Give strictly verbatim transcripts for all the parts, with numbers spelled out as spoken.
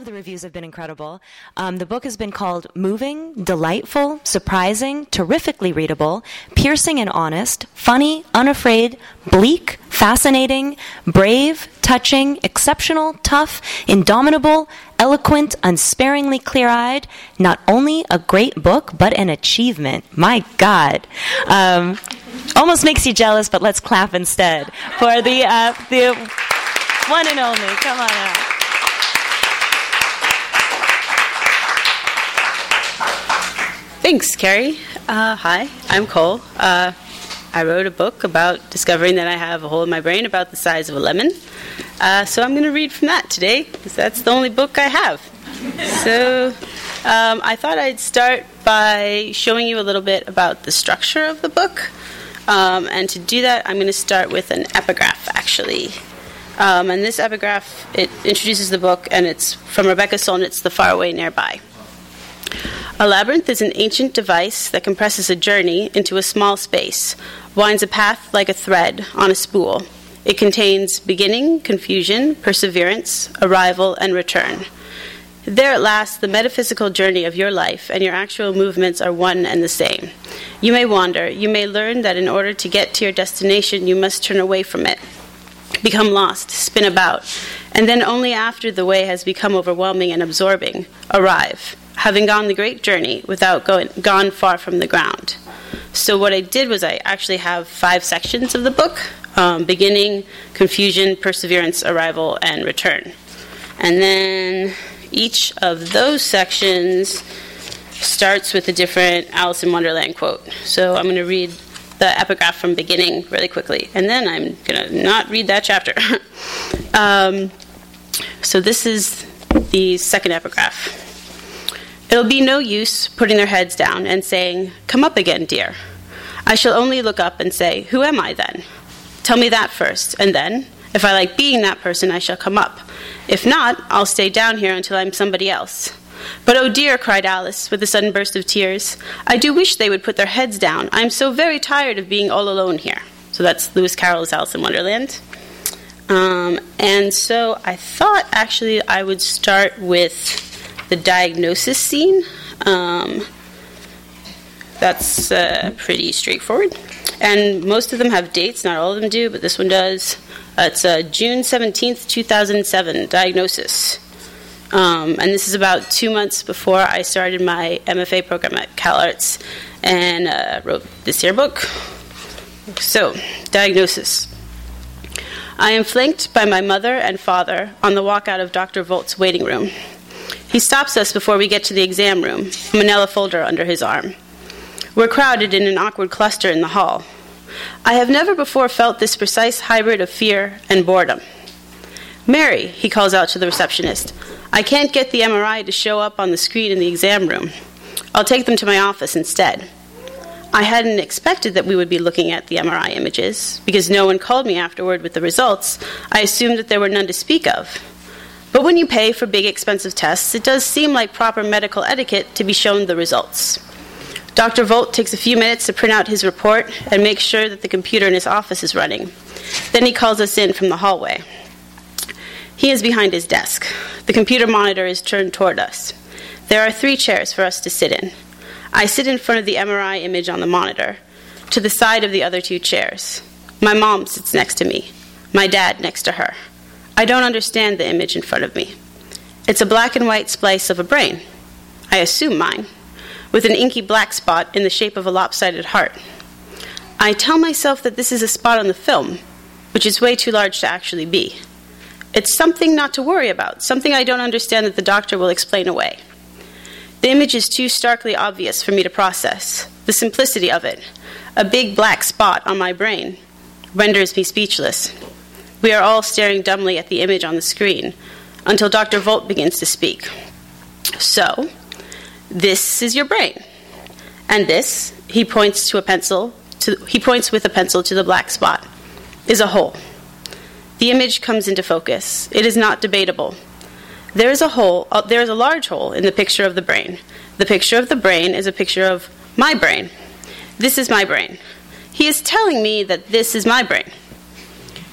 The reviews have been incredible. Um, the book has been called moving, delightful, surprising, terrifically readable, piercing and honest, funny, unafraid, bleak, fascinating, brave, touching, exceptional, tough, indomitable, eloquent, unsparingly clear-eyed, not only a great book, but an achievement. My God. Um, almost makes you jealous, but let's clap instead for the, uh, the one and only. Come on out. Thanks, Carrie. Uh, hi, I'm Cole. Uh, I wrote a book about discovering that I have a hole in my brain about the size of a lemon. Uh, so I'm going to read from that today, because that's the only book I have. So um, I thought I'd start by showing you a little bit about the structure of the book. Um, and to do that, I'm going to start with an epigraph, actually. Um, and this epigraph, it introduces the book, and it's from Rebecca Solnit's The Faraway Nearby. A labyrinth is an ancient device that compresses a journey into a small space, winds a path like a thread on a spool. It contains beginning, confusion, perseverance, arrival, and return. There at last, the metaphysical journey of your life and your actual movements are one and the same. You may wander, you may learn that in order to get to your destination, you must turn away from it, become lost, spin about, and then only after the way has become overwhelming and absorbing, arrive, having gone the great journey without going, gone far from the ground. So what I did was I actually have five sections of the book, um, beginning, confusion, perseverance, arrival, and return. And then each of those sections starts with a different Alice in Wonderland quote. So I'm going to read the epigraph from beginning really quickly, and then I'm going to not read that chapter. um, so this is the second epigraph. It'll be no use putting their heads down and saying, "Come up again, dear." I shall only look up and say, "Who am I then? Tell me that first, and then, if I like being that person, I shall come up. If not, I'll stay down here until I'm somebody else." "But, oh dear," cried Alice, with a sudden burst of tears, "I do wish they would put their heads down. I'm so very tired of being all alone here." So that's Lewis Carroll's Alice in Wonderland. Um, and so I thought, actually, I would start with the diagnosis scene. Um, that's uh, pretty straightforward. And most of them have dates, not all of them do, but this one does. Uh, it's uh, June seventeenth, two thousand seven, diagnosis. Um, and this is about two months before I started my M F A program at CalArts and uh, wrote this here book. So, diagnosis. I am flanked by my mother and father on the walk out of Doctor Volt's waiting room. He stops us before we get to the exam room, a manila folder under his arm. We're crowded in an awkward cluster in the hall. I have never before felt this precise hybrid of fear and boredom. "Mary," he calls out to the receptionist, "I can't get the M R I to show up on the screen in the exam room. I'll take them to my office instead." I hadn't expected that we would be looking at the M R I images. Because no one called me afterward with the results, I assumed that there were none to speak of. But when you pay for big, expensive tests, it does seem like proper medical etiquette to be shown the results. Doctor Volt takes a few minutes to print out his report and make sure that the computer in his office is running. Then he calls us in from the hallway. He is behind his desk. The computer monitor is turned toward us. There are three chairs for us to sit in. I sit in front of the M R I image on the monitor, to the side of the other two chairs. My mom sits next to me, my dad next to her. I don't understand the image in front of me. It's a black and white splice of a brain, I assume mine, with an inky black spot in the shape of a lopsided heart. I tell myself that this is a spot on the film, which is way too large to actually be. It's something not to worry about, something I don't understand that the doctor will explain away. The image is too starkly obvious for me to process. The simplicity of it, a big black spot on my brain, renders me speechless. We are all staring dumbly at the image on the screen until Doctor Volt begins to speak. "So, this is your brain. And this, he points to a pencil, to, he points with a pencil to the black spot, is a hole. The image comes into focus. It is not debatable. There is a hole, uh, there is a large hole in the picture of the brain. The picture of the brain is a picture of my brain. This is my brain. He is telling me that this is my brain.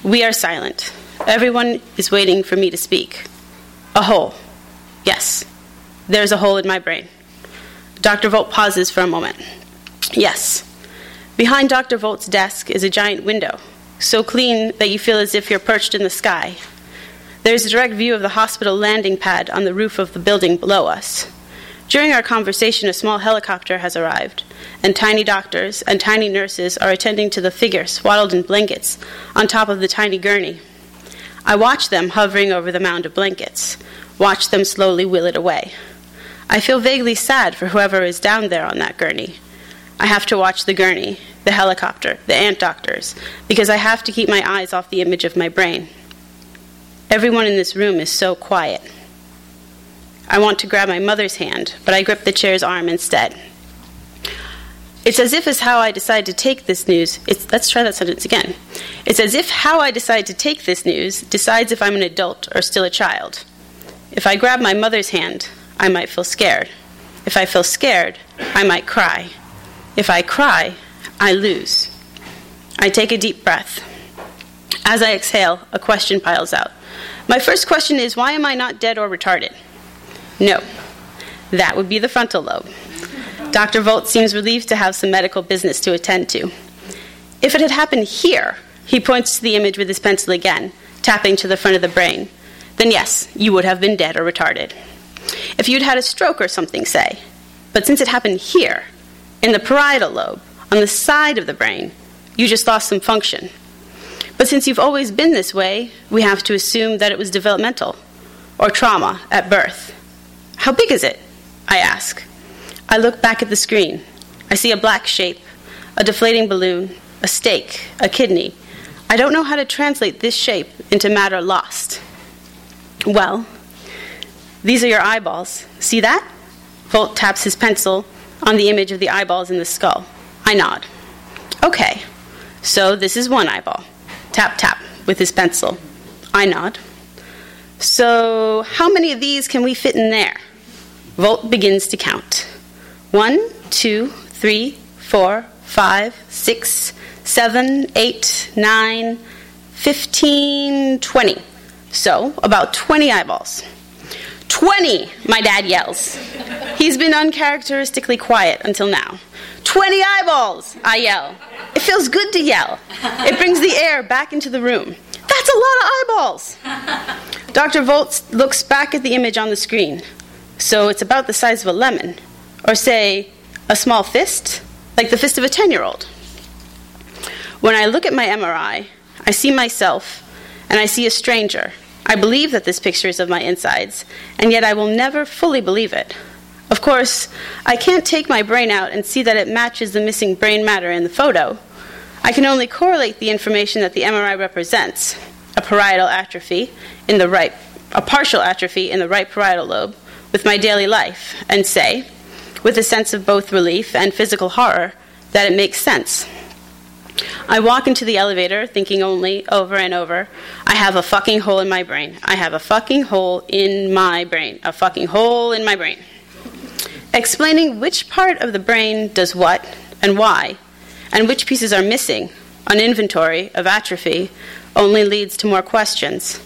We are silent. Everyone is waiting for me to speak. A hole. Yes. There's a hole in my brain. Doctor Volt pauses for a moment. Yes. Behind Doctor Volt's desk is a giant window, so clean that you feel as if you're perched in the sky. There's a direct view of the hospital landing pad on the roof of the building below us. During our conversation, a small helicopter has arrived, and tiny doctors and tiny nurses are attending to the figure swaddled in blankets on top of the tiny gurney. I watch them hovering over the mound of blankets, watch them slowly wheel it away. I feel vaguely sad for whoever is down there on that gurney. I have to watch the gurney, the helicopter, the ant doctors, because I have to keep my eyes off the image of my brain. Everyone in this room is so quiet. I want to grab my mother's hand, but I grip the chair's arm instead. It's as if as how I decide to take this news... It's, let's try that sentence again. It's as if how I decide to take this news decides if I'm an adult or still a child. If I grab my mother's hand, I might feel scared. If I feel scared, I might cry. If I cry, I lose. I take a deep breath. As I exhale, a question piles out. My first question is, why am I not dead or retarded? No, that would be the frontal lobe. Doctor Volt seems relieved to have some medical business to attend to. If it had happened here, he points to the image with his pencil again, tapping to the front of the brain, then yes, you would have been dead or retarded. If you'd had a stroke or something, say, but since it happened here, in the parietal lobe, on the side of the brain, you just lost some function. But since you've always been this way, we have to assume that it was developmental, or trauma at birth. How big is it? I ask. I look back at the screen. I see a black shape, a deflating balloon, a stake, a kidney. I don't know how to translate this shape into matter lost. Well, these are your eyeballs. See that? Volt taps his pencil on the image of the eyeballs in the skull. I nod. Okay, so this is one eyeball. Tap, tap, with his pencil. I nod. So how many of these can we fit in there? Volt begins to count. One, two, three, four, five, six, seven, eight, nine, fifteen, twenty. So about twenty eyeballs. Twenty, my dad yells. He's been uncharacteristically quiet until now. Twenty eyeballs, I yell. It feels good to yell. It brings the air back into the room. That's a lot of eyeballs. Doctor Volt looks back at the image on the screen. So it's about the size of a lemon, or say, a small fist, like the fist of a ten-year-old. When I look at my M R I, I see myself, and I see a stranger. I believe that this picture is of my insides, and yet I will never fully believe it. Of course, I can't take my brain out and see that it matches the missing brain matter in the photo. I can only correlate the information that the M R I represents, a parietal atrophy in the right, a partial atrophy in the right parietal lobe, with my daily life, and say, with a sense of both relief and physical horror, that it makes sense. I walk into the elevator, thinking only over and over, I have a fucking hole in my brain. I have a fucking hole in my brain. A fucking hole in my brain. Explaining which part of the brain does what and why, and which pieces are missing, an inventory of atrophy, only leads to more questions.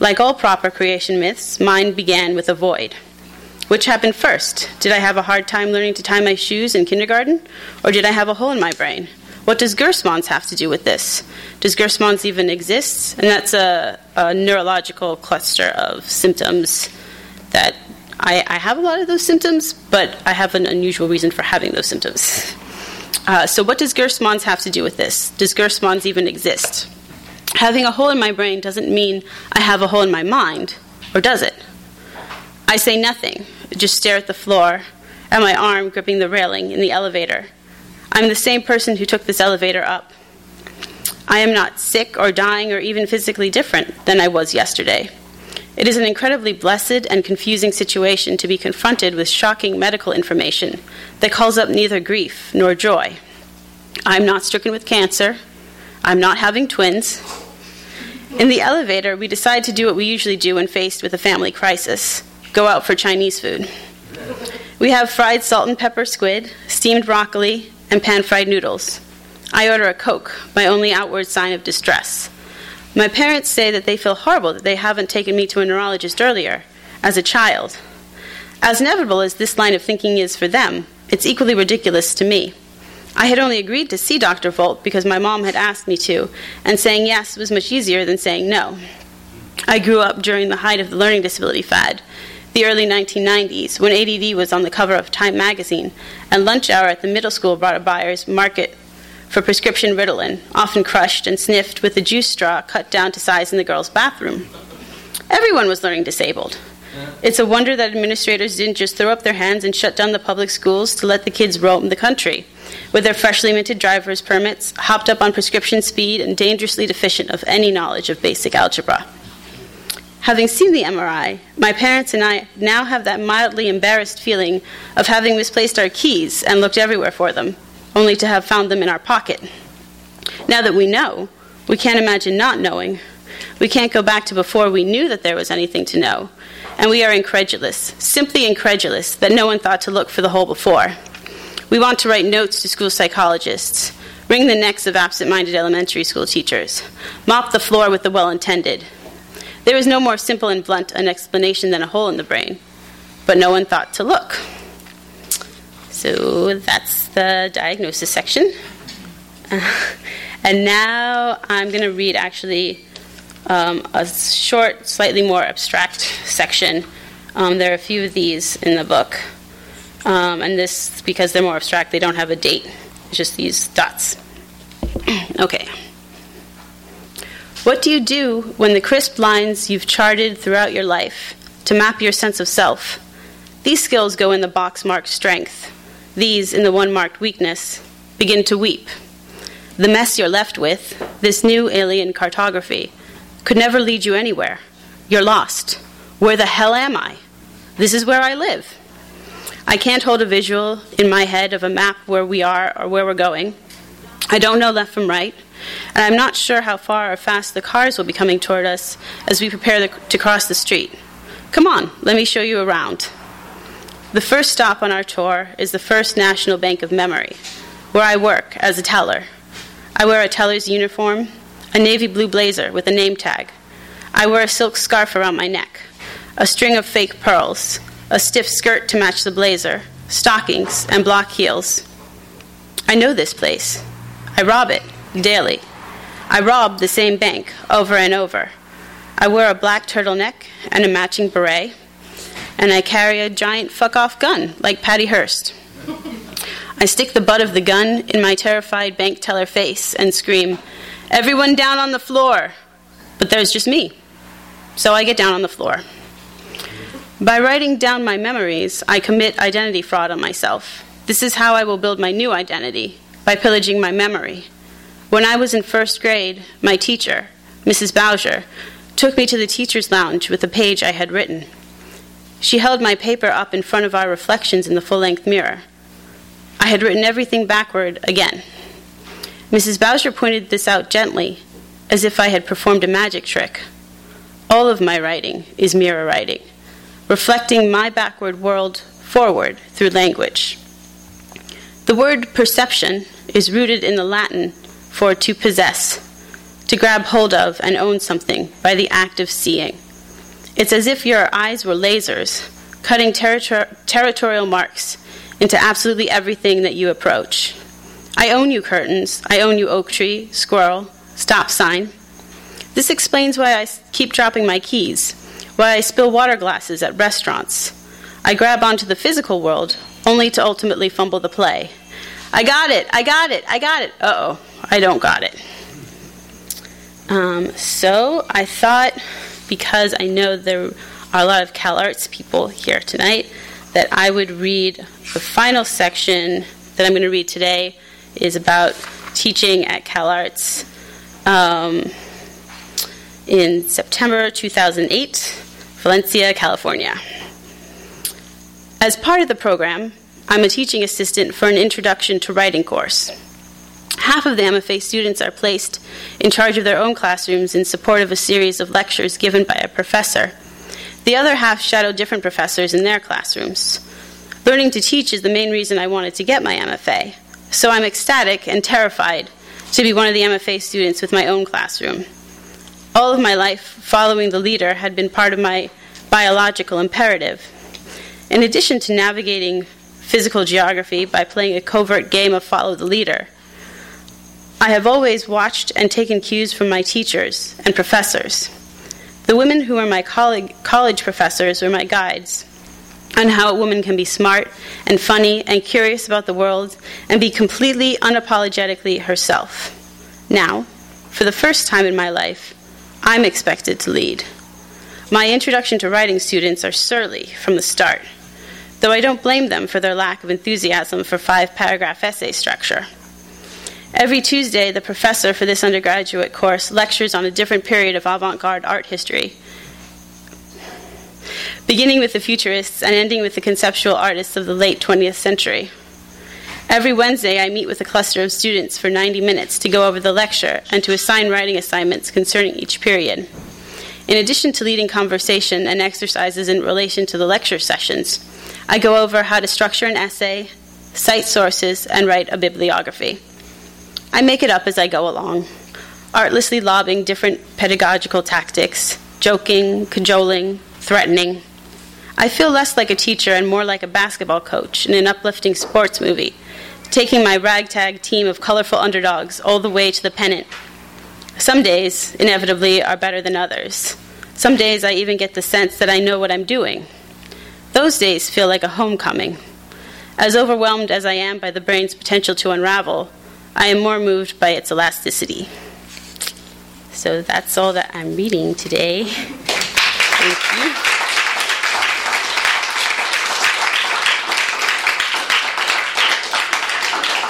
Like all proper creation myths, mine began with a void. Which happened first? Did I have a hard time learning to tie my shoes in kindergarten? Or did I have a hole in my brain? What does Gerstmann's have to do with this? Does Gerstmann's even exist? And that's a, a neurological cluster of symptoms that I, I have a lot of those symptoms, but I have an unusual reason for having those symptoms. Uh, so what does Gerstmann's have to do with this? Does Gerstmann's even exist? Having a hole in my brain doesn't mean I have a hole in my mind, or does it? I say nothing, just stare at the floor, and my arm gripping the railing in the elevator. I'm the same person who took this elevator up. I am not sick or dying or even physically different than I was yesterday. It is an incredibly blessed and confusing situation to be confronted with shocking medical information that calls up neither grief nor joy. I'm not stricken with cancer. I'm not having twins. In the elevator, we decide to do what we usually do when faced with a family crisis, go out for Chinese food. We have fried salt and pepper squid, steamed broccoli, and pan-fried noodles. I order a Coke, my only outward sign of distress. My parents say that they feel horrible that they haven't taken me to a neurologist earlier, as a child. As inevitable as this line of thinking is for them, it's equally ridiculous to me. I had only agreed to see Doctor Volt because my mom had asked me to, and saying yes was much easier than saying no. I grew up during the height of the learning disability fad, the early nineteen nineties, when A D D was on the cover of Time magazine, and lunch hour at the middle school brought a buyer's market for prescription Ritalin, often crushed and sniffed with a juice straw cut down to size in the girls' bathroom. Everyone was learning disabled. It's a wonder that administrators didn't just throw up their hands and shut down the public schools to let the kids roam the country with their freshly minted driver's permits, hopped up on prescription speed, and dangerously deficient of any knowledge of basic algebra. Having seen the M R I, my parents and I now have that mildly embarrassed feeling of having misplaced our keys and looked everywhere for them, only to have found them in our pocket. Now that we know, we can't imagine not knowing. We can't go back to before we knew that there was anything to know. And we are incredulous, simply incredulous, that no one thought to look for the whole before. We want to write notes to school psychologists, wring the necks of absent-minded elementary school teachers, mop the floor with the well-intended. There is no more simple and blunt an explanation than a hole in the brain, but no one thought to look. So that's the diagnosis section. Uh, and now I'm going to read actually um, a short, slightly more abstract section. Um, there are a few of these in the book. Um, and this, because they're more abstract, they don't have a date. It's just these dots. Okay. What do you do when the crisp lines you've charted throughout your life to map your sense of self? These skills go in the box marked strength. These, in the one marked weakness, begin to weep. The mess you're left with, this new alien cartography, could never lead you anywhere. You're lost. Where the hell am I? This is where I live. I can't hold a visual in my head of a map where we are or where we're going. I don't know left from right, and I'm not sure how far or fast the cars will be coming toward us as we prepare to cross the street. Come on, let me show you around. The first stop on our tour is the First National Bank of Memory, where I work as a teller. I wear a teller's uniform, a navy blue blazer with a name tag. I wear a silk scarf around my neck, a string of fake pearls, a stiff skirt to match the blazer, stockings, and block heels. I know this place. I rob it daily. I rob the same bank over and over. I wear a black turtleneck and a matching beret, and I carry a giant fuck-off gun, like Patty Hearst. I stick the butt of the gun in my terrified bank teller face and scream, "Everyone down on the floor!" But there's just me. So I get down on the floor. By writing down my memories, I commit identity fraud on myself. This is how I will build my new identity, by pillaging my memory. When I was in first grade, my teacher, Missus Bowser, took me to the teacher's lounge with a page I had written. She held my paper up in front of our reflections in the full-length mirror. I had written everything backward again. Missus Bowser pointed this out gently, as if I had performed a magic trick. All of my writing is mirror writing, reflecting my backward world forward through language. The word perception is rooted in the Latin for to possess, to grab hold of and own something by the act of seeing. It's as if your eyes were lasers, cutting territor- territorial marks into absolutely everything that you approach. I own you, curtains. I own you, oak tree, squirrel, stop sign. This explains why I keep dropping my keys, why I spill water glasses at restaurants. I grab onto the physical world, only to ultimately fumble the play. I got it, I got it, I got it. Uh-oh, I don't got it. Um, so I thought... because I know there are a lot of CalArts people here tonight, that I would read the final section that I'm going to read today is about teaching at CalArts um, in September two thousand eight. Valencia, California. As part of the program, I'm a teaching assistant for an introduction to writing course. Half of the M F A students are placed in charge of their own classrooms in support of a series of lectures given by a professor. The other half shadow different professors in their classrooms. Learning to teach is the main reason I wanted to get my M F A, so I'm ecstatic and terrified to be one of the M F A students with my own classroom. All of my life, following the leader had been part of my biological imperative. In addition to navigating physical geography by playing a covert game of follow the leader, I have always watched and taken cues from my teachers and professors. The women who are my college professors were my guides on how a woman can be smart and funny and curious about the world and be completely unapologetically herself. Now, for the first time in my life, I'm expected to lead. My introduction to writing students are surly from the start, though I don't blame them for their lack of enthusiasm for five-paragraph essay structure. Every Tuesday, the professor for this undergraduate course lectures on a different period of avant-garde art history, beginning with the futurists and ending with the conceptual artists of the late twentieth century. Every Wednesday, I meet with a cluster of students for ninety minutes to go over the lecture and to assign writing assignments concerning each period. In addition to leading conversation and exercises in relation to the lecture sessions, I go over how to structure an essay, cite sources, and write a bibliography. I make it up as I go along, artlessly lobbing different pedagogical tactics, joking, cajoling, threatening. I feel less like a teacher and more like a basketball coach in an uplifting sports movie, taking my ragtag team of colorful underdogs all the way to the pennant. Some days, inevitably, are better than others. Some days I even get the sense that I know what I'm doing. Those days feel like a homecoming. As overwhelmed as I am by the brain's potential to unravel, I am more moved by its elasticity. So that's all that I'm reading today. Thank you.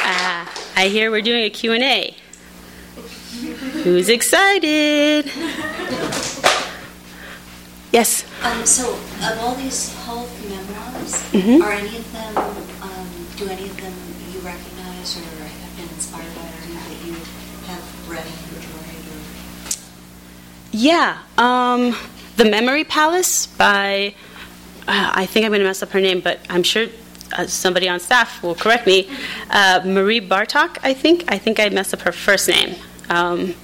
Uh, I hear we're doing a Q and A. Who's excited? Yes? Um, so of all these whole memoirs, mm-hmm. are any of them, um, do any of them you recognize or have been inspired by or any that you have read or enjoyed? Or... Yeah. Um... The Memory Palace by, uh, I think I'm going to mess up her name, but I'm sure uh, somebody on staff will correct me, uh, Marie Bartok, I think. I think I messed up her first name. Um,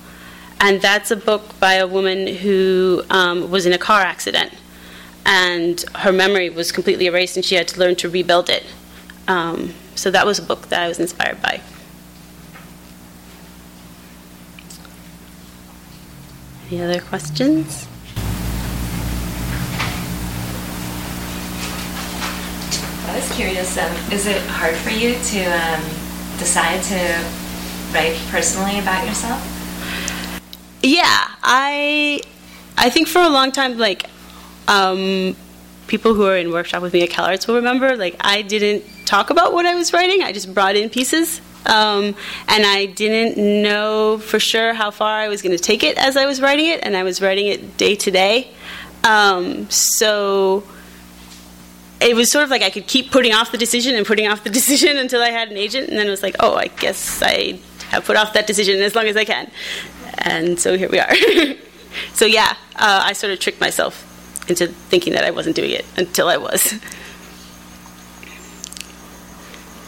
and that's a book by a woman who um, was in a car accident, and her memory was completely erased, and she had to learn to rebuild it. Um, so that was a book that I was inspired by. Any other questions? I was curious, um, is it hard for you to um, decide to write personally about yourself? Yeah, I I think for a long time, like, um, people who are in workshop with me at CalArts will remember, like, I didn't talk about what I was writing. I just brought in pieces, um, and I didn't know for sure how far I was going to take it as I was writing it, and I was writing it day to day. Um, so... It was sort of like I could keep putting off the decision and putting off the decision until I had an agent, and then it was like, oh, I guess I have put off that decision as long as I can. And so here we are. So yeah, uh, I sort of tricked myself into thinking that I wasn't doing it until I was.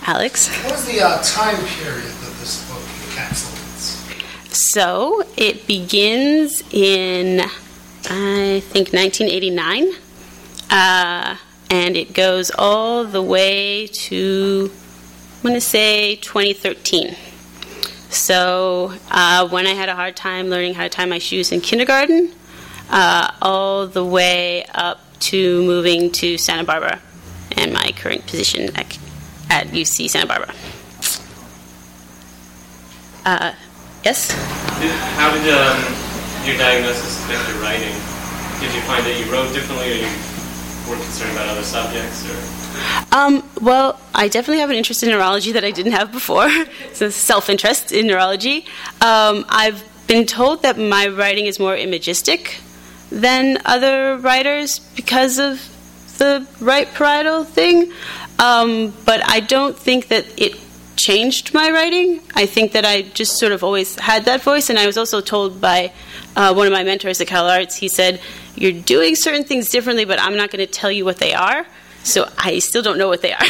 Alex? What was the uh, time period that this book encapsulates? So it begins in, I think, nineteen eighty-nine. Uh... And it goes all the way to, I'm going to say, twenty thirteen. So uh, when I had a hard time learning how to tie my shoes in kindergarten, uh, all the way up to moving to Santa Barbara and my current position at, at U C Santa Barbara. Uh, yes? Did, how did um, your diagnosis affect your writing? Did you find that you wrote differently or you... were concerned about other subjects? Or? Um, well, I definitely have an interest in neurology that I didn't have before. So self-interest in neurology. Um, I've been told that my writing is more imagistic, than other writers because of the right parietal thing. Um, but I don't think that it changed my writing. I think that I just sort of always had that voice. And I was also told by uh, one of my mentors at CalArts, he said, you're doing certain things differently, but I'm not going to tell you what they are. So I still don't know what they are.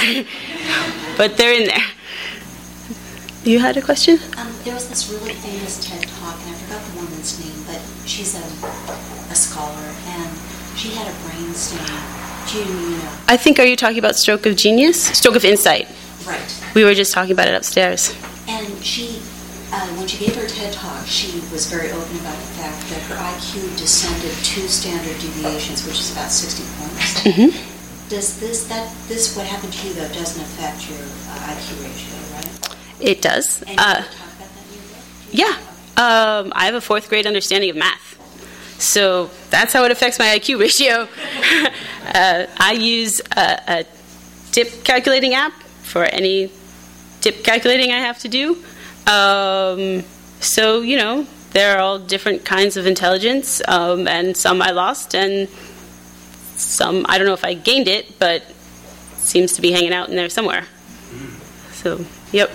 But they're in there. You had a question? Um, there was this really famous TED Talk, and I forgot the woman's name, but she's a, a scholar, and she had a brainstorm. Do you know? I think, are you talking about Stroke of Genius? Stroke of Insight. Right. We were just talking about it upstairs. And she, uh, when she gave her TED Talk, she was very open about the fact that her I Q descended two standard deviations, which is about sixty points. Mm-hmm. Does this, that, this, what happened to you, though, doesn't affect your uh, I Q ratio, right? It does. And uh, you talk about that in your book? Yeah. Um, I have a fourth grade understanding of math. So that's how it affects my I Q ratio. uh, I use a, a dip calculating app for any dip calculating I have to do. Um, so, you know, there are all different kinds of intelligence, um, and some I lost, and some, I don't know if I gained it, but seems to be hanging out in there somewhere. So, yep.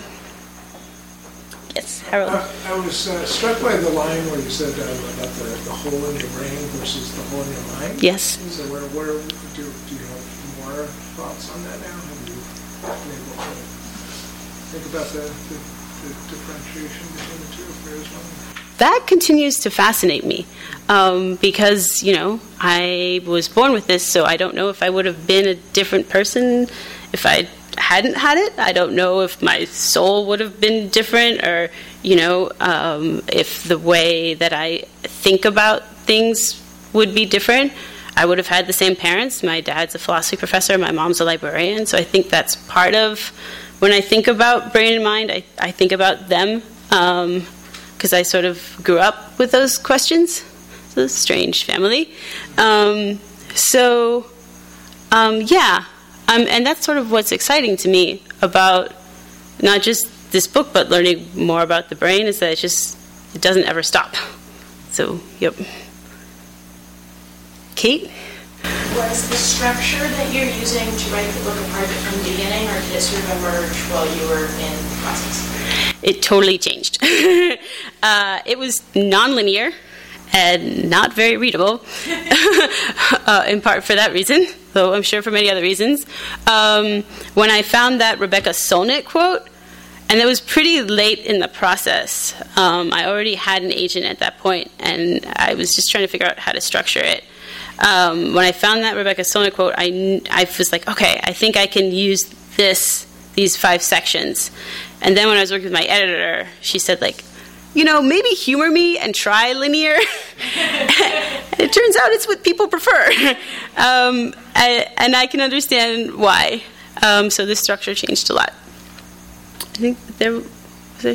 Yes, Harold. I, I was uh, struck by the line where you said uh, about the, the hole in your brain versus the hole in your mind. Yes. So where, where do, do you have more thoughts on that now? Have you been able to think about the, the, the differentiation between the two, if there is one? That continues to fascinate me um, because, you know, I was born with this, so I don't know if I would have been a different person if I hadn't had it. I don't know if my soul would have been different or, you know, um, if the way that I think about things would be different. I would have had the same parents. My dad's a philosophy professor. My mom's a librarian. So I think that's part of when I think about brain and mind, I, I think about them. Um because I sort of grew up with those questions. It's a strange family. Um, so, um, yeah. Um, and that's sort of what's exciting to me about not just this book, but learning more about the brain, is that it just it doesn't ever stop. So, yep. Kate? Was the structure that you're using to write the book a part of it from the beginning, or did it sort of emerge while you were in the process? It totally changed. uh, it was nonlinear and not very readable, uh, in part for that reason, though I'm sure for many other reasons. Um, when I found that Rebecca Solnit quote, and it was pretty late in the process, um, I already had an agent at that point, and I was just trying to figure out how to structure it. Um, when I found that Rebecca Solnit quote, I, I was like, okay, I think I can use this, these five sections. And then when I was working with my editor, she said, like, you know, maybe humor me and try linear. And it turns out it's what people prefer. um, I, and I can understand why. Um, so this structure changed a lot. I think there was there,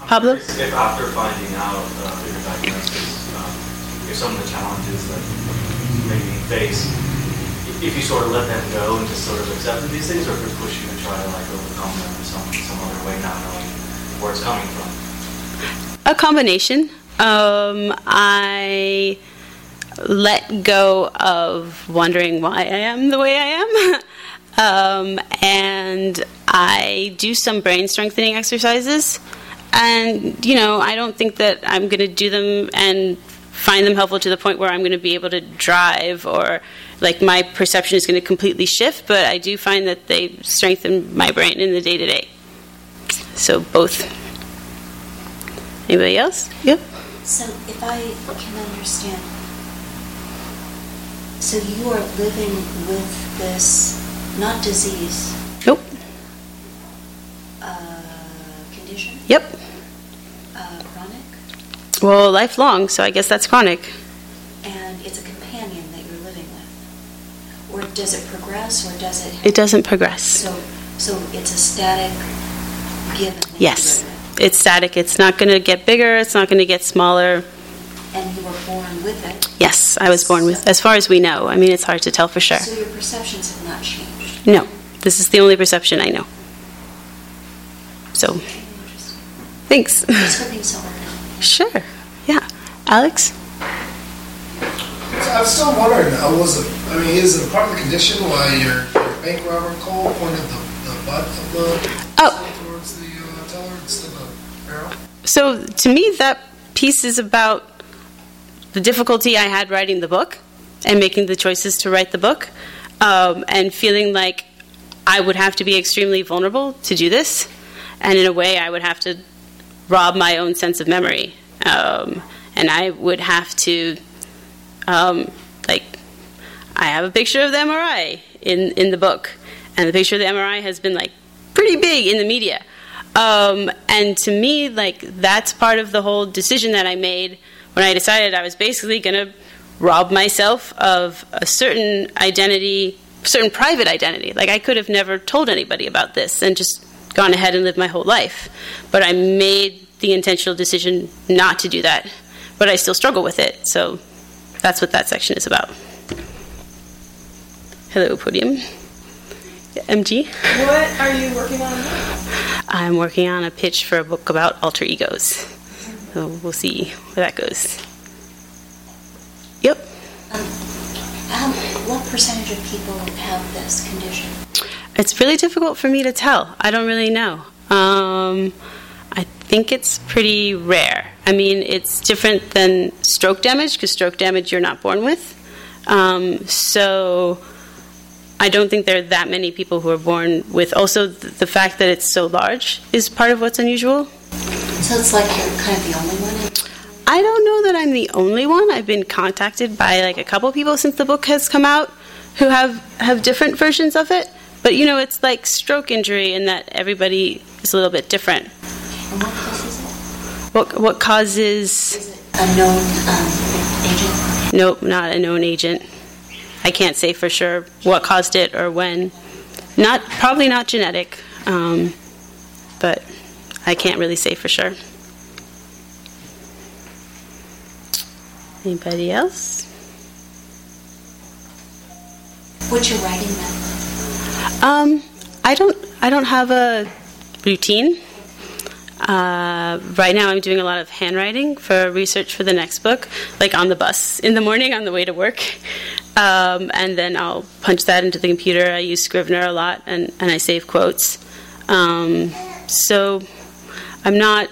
Pablo? I'm curious if after finding out uh, through your diagnosis, um, if some of the challenges that maybe you face, if you sort of let them go and just sort of accepted these things, or if it pushed you to try to like overcome them in some, some other way, not knowing where it's coming from? A combination. Um, I let go of wondering why I am the way I am. um, and I do some brain strengthening exercises. And, you know, I don't think that I'm going to do them and find them helpful to the point where I'm going to be able to drive or, like, my perception is going to completely shift, but I do find that they strengthen my brain in the day-to-day. So both. Anybody else? Yep. So if I can understand, so you are living with this, not disease. Nope. Uh, condition? Yep. Uh, chronic? Well, lifelong, so I guess that's chronic. And it's a companion that you're living with? Or does it progress, or does it... Happen? It doesn't progress. So so it's a static given? Yes. Given. It's static. It's not going to get bigger. It's not going to get smaller. And you were born with it? Yes, I was born so. with as far as we know. I mean, it's hard to tell for sure. So your perceptions have not changed? No. This is the only perception I know. So, okay, interesting. Thanks. It's for being so hard. Sure. Yeah. Alex? I'm still wondering, I was it? I mean, is it part of the condition why your, your bank robber Cole pointed the, the butt of the oh. towards the uh, teller instead of the barrel? So to me, that piece is about the difficulty I had writing the book and making the choices to write the book, um, and feeling like I would have to be extremely vulnerable to do this, and in a way, I would have to rob my own sense of memory, um, and I would have to. Um, like, I have a picture of the M R I in, in the book, and the picture of the M R I has been, like, pretty big in the media. Um, and to me, like, that's part of the whole decision that I made when I decided I was basically going to rob myself of a certain identity, certain private identity. Like, I could have never told anybody about this and just gone ahead and lived my whole life. But I made the intentional decision not to do that. But I still struggle with it, so... That's what that section is about. Hello, podium. M G? What are you working on now? I'm working on a pitch for a book about alter egos. So we'll see where that goes. Yep. Um, um, what percentage of people have this condition? It's really difficult for me to tell. I don't really know. Um, I think it's pretty rare. I mean, it's different than stroke damage, because stroke damage you're not born with. Um, so I don't think there are that many people who are born with. Also, th- the fact that it's so large is part of what's unusual. So it's like you're kind of the only one? I don't know that I'm the only one. I've been contacted by, like, a couple people since the book has come out who have, have different versions of it. But, you know, it's like stroke injury in that everybody is a little bit different. And what causes it? What, what causes... Is it a known um, agent? Nope, not a known agent. I can't say for sure what caused it or when. Not Probably not genetic, um, but I can't really say for sure. Anybody else? What you're writing about? Um, I don't. I don't have a routine. Uh, right now I'm doing a lot of handwriting for research for the next book, like on the bus in the morning on the way to work. Um, and then I'll punch that into the computer. I use Scrivener a lot, and, and I save quotes. Um, so I'm not,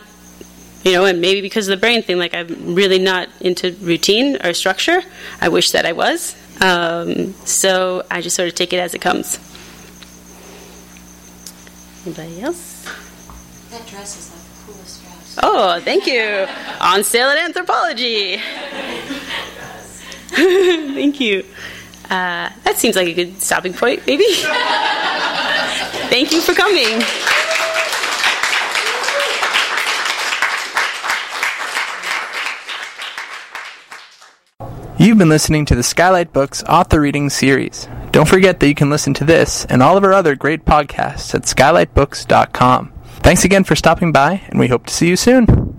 you know, and maybe because of the brain thing, like I'm really not into routine or structure. I wish that I was. Um, so I just sort of take it as it comes. Anybody else? That dress is like the coolest dress. Oh, thank you. On sale at Anthropology. Thank you. Uh, that seems like a good stopping point, maybe. Thank you for coming. You've been listening to the Skylight Books author reading series. Don't forget that you can listen to this and all of our other great podcasts at skylight books dot com. Thanks again for stopping by, and we hope to see you soon.